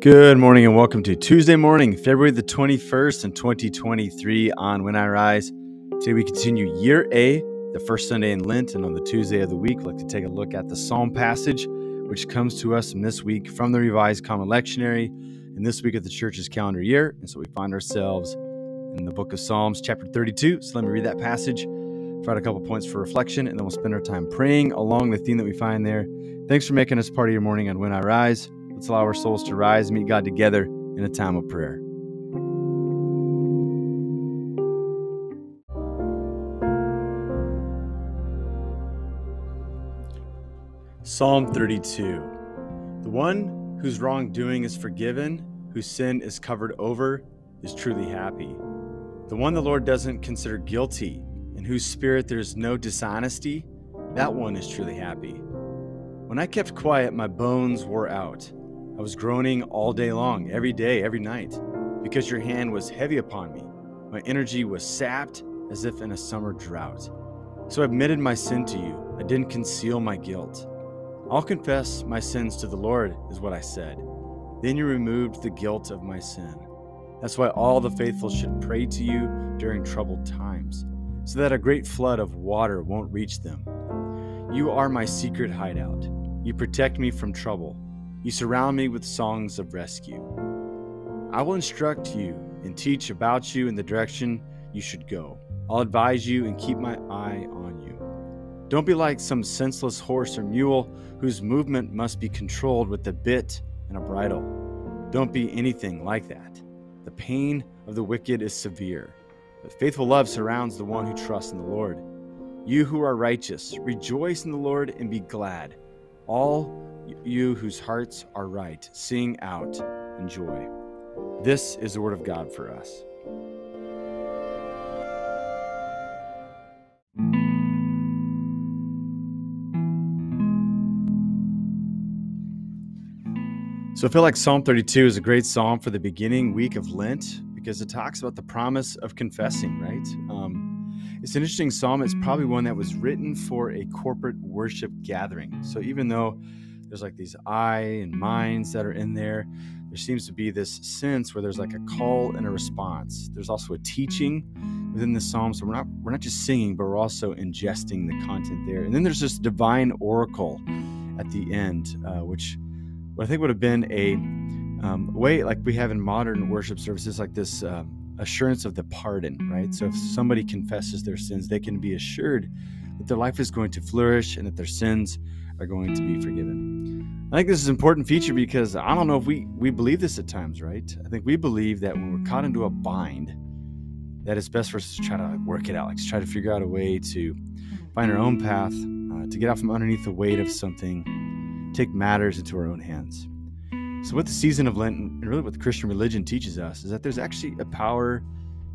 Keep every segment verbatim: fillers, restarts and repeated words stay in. Good morning and welcome to Tuesday morning, February the twenty-first in twenty twenty-three on When I Rise. Today we continue year A, the first Sunday in Lent, and on the Tuesday of the week, we'd like to take a look at the Psalm passage, which comes to us from this week from the Revised Common Lectionary, and this week of the church's calendar year. And so we find ourselves in the book of Psalms, chapter thirty-two. So let me read that passage, provide a couple points for reflection, and then we'll spend our time praying along the theme that we find there. Thanks for making us part of your morning on When I Rise. Let's allow our souls to rise and meet God together in a time of prayer. Psalm thirty-two. The one whose wrongdoing is forgiven, whose sin is covered over, is truly happy. The one the Lord doesn't consider guilty, in whose spirit there is no dishonesty, that one is truly happy. When I kept quiet, my bones wore out. I was groaning all day long, every day, every night, because your hand was heavy upon me. My energy was sapped as if in a summer drought. So I admitted my sin to you. I didn't conceal my guilt. I'll confess my sins to the Lord, is what I said. Then you removed the guilt of my sin. That's why all the faithful should pray to you during troubled times, so that a great flood of water won't reach them. You are my secret hideout. You protect me from trouble. You surround me with songs of rescue. I will instruct you and teach about you in the direction you should go. I'll advise you and keep my eye on you. Don't be like some senseless horse or mule whose movement must be controlled with a bit and a bridle. Don't be anything like that. The pain of the wicked is severe, but faithful love surrounds the one who trusts in the Lord. You who are righteous, rejoice in the Lord and be glad. All you whose hearts are right, sing out in joy. This is the word of God for us. So I feel like Psalm thirty-two is a great psalm for the beginning week of Lent because it talks about the promise of confessing, right? Um, it's an interesting psalm. It's probably one that was written for a corporate worship gathering. So even though there's like these I and minds that are in there, there seems to be this sense where there's like a call and a response. There's also a teaching within the psalm. So we're not, we're not just singing, but we're also ingesting the content there. And then there's this divine oracle at the end, uh, which I think would have been a um, way like we have in modern worship services, like this uh, assurance of the pardon, right? So if somebody confesses their sins, they can be assured that their life is going to flourish and that their sins are going to be forgiven. I think this is an important feature because I don't know if we, we believe this at times, right? I think we believe that when we're caught into a bind, that it's best for us to try to like, work it out, like to try to figure out a way to find our own path, uh, to get out from underneath the weight of something, take matters into our own hands. So what the season of Lent and really what the Christian religion teaches us is that there's actually a power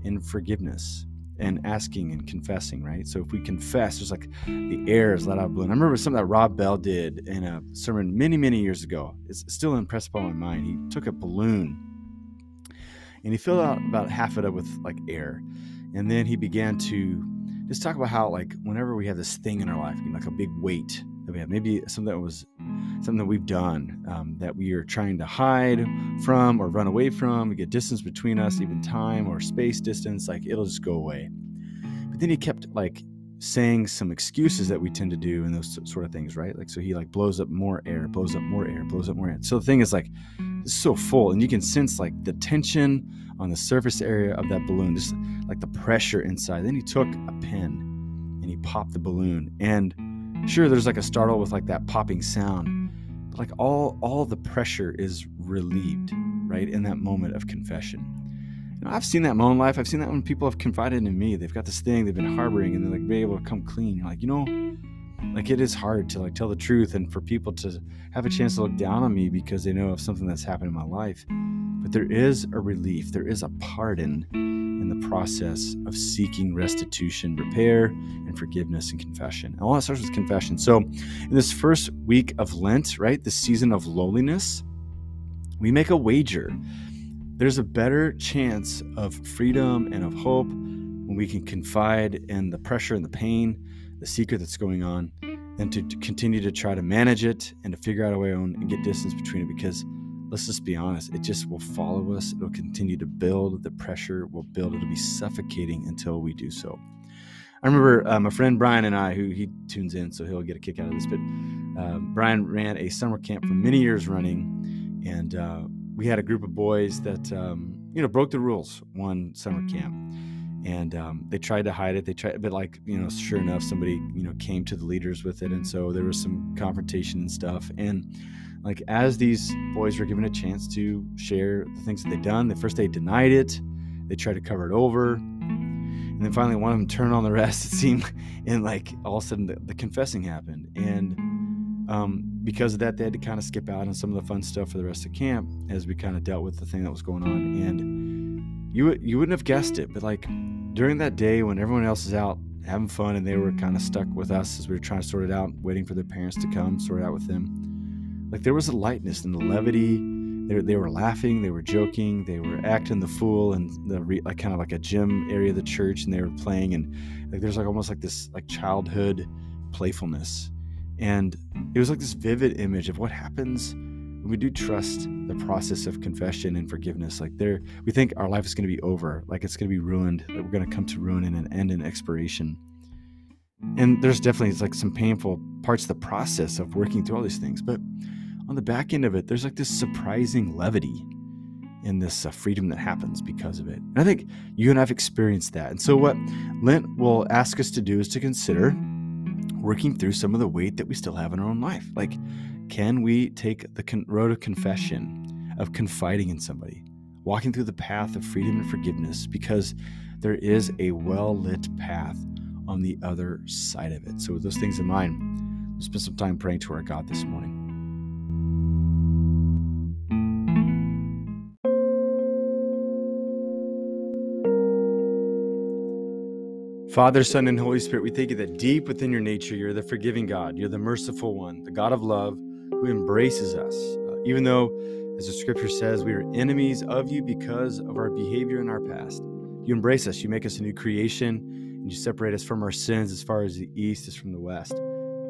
in forgiveness and asking and confessing, right? So if we confess, there's like the air is let out of balloon. I remember something that Rob Bell did in a sermon many, many years ago. It's still impressed upon my mind. He took a balloon and he filled out about half of it with like air. And then he began to just talk about how like whenever we have this thing in our life, you know, like a big weight that we have, maybe something that was something that we've done um, that we are trying to hide from or run away from. We get distance between us, even time or space distance, like it'll just go away. But then he kept like saying some excuses that we tend to do and those sort of things, right? Like, so he like blows up more air, blows up more air, blows up more air. So the thing is like, it's so full and you can sense like the tension on the surface area of that balloon, just like the pressure inside. Then he took a pen and he popped the balloon, and sure, there's like a startle with like that popping sound, but like all all the pressure is relieved, right, in that moment of confession. You know, I've seen that in my own life. I've seen that when people have confided in me. They've got this thing they've been harboring, and they're like, be able to come clean. You're like, you know, like it is hard to like tell the truth, and for people to have a chance to look down on me because they know of something that's happened in my life. But there is a relief. There is a pardon in the process of seeking restitution, repair, and forgiveness and confession. And all that starts with confession. So in this first week of Lent, right, the season of loneliness, we make a wager. There's a better chance of freedom and of hope when we can confide in the pressure and the pain, the secret that's going on, than to continue to try to manage it and to figure out a way and get distance between it, because let's just be honest, it just will follow us. It'll continue to build. The pressure will build. It'll be suffocating until we do so. I remember uh, my friend Brian and I, who he tunes in, so he'll get a kick out of this, but uh, Brian ran a summer camp for many years running, and uh, we had a group of boys that, um, you know, broke the rules one summer camp, and um, they tried to hide it. They tried, but like, you know, sure enough, somebody, you know, came to the leaders with it, and so there was some confrontation and stuff, and like, as these boys were given a chance to share the things that they'd done, the first they denied it, they tried to cover it over. And then finally one of them turned on the rest, it seemed, and like all of a sudden the, the confessing happened. And um, because of that, they had to kind of skip out on some of the fun stuff for the rest of camp as we kind of dealt with the thing that was going on. And you, you wouldn't have guessed it, but like during that day when everyone else is out having fun and they were kind of stuck with us as we were trying to sort it out, waiting for their parents to come, sort it out with them, like there was a lightness and a levity. They, they were laughing, they were joking, they were acting the fool, and the re, like kind of like a gym area of the church, and they were playing, and like there's like almost like this like childhood playfulness, and it was like this vivid image of what happens when we do trust the process of confession and forgiveness. Like there, we think our life is going to be over, like it's going to be ruined, that we're going to come to ruin and an end and expiration. And there's definitely it's like some painful parts of the process of working through all these things, but on the back end of it, there's like this surprising levity and this uh, freedom that happens because of it. And I think you and I have experienced that. And so what Lent will ask us to do is to consider working through some of the weight that we still have in our own life. Like, can we take the con- road of confession, of confiding in somebody, walking through the path of freedom and forgiveness? Because there is a well-lit path on the other side of it. So with those things in mind, we'll spend some time praying to our God this morning. Father, Son, and Holy Spirit, we thank you that deep within your nature, you're the forgiving God. You're the merciful one, the God of love who embraces us. Uh, even though, as the scripture says, we are enemies of you because of our behavior in our past. You embrace us. You make us a new creation, and you separate us from our sins as far as the east is from the west.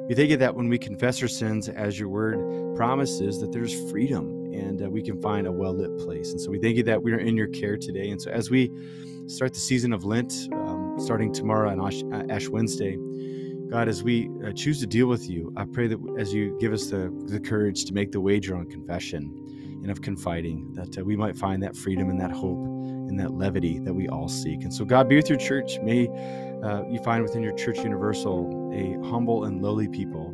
We thank you that when we confess our sins, as your word promises, that there's freedom and uh, we can find a well-lit place. And so we thank you that we are in your care today. And so as we start the season of Lent, uh, starting tomorrow on Ash Wednesday, God, as we choose to deal with you, I pray that as you give us the, the courage to make the wager on confession and of confiding, that uh, we might find that freedom and that hope and that levity that we all seek. And so, God, be with your church. May uh, you find within your church universal a humble and lowly people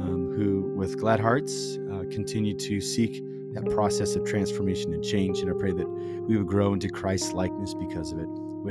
um, who, with glad hearts, uh, continue to seek that process of transformation and change. And I pray that we would grow into Christ's likeness because of it. We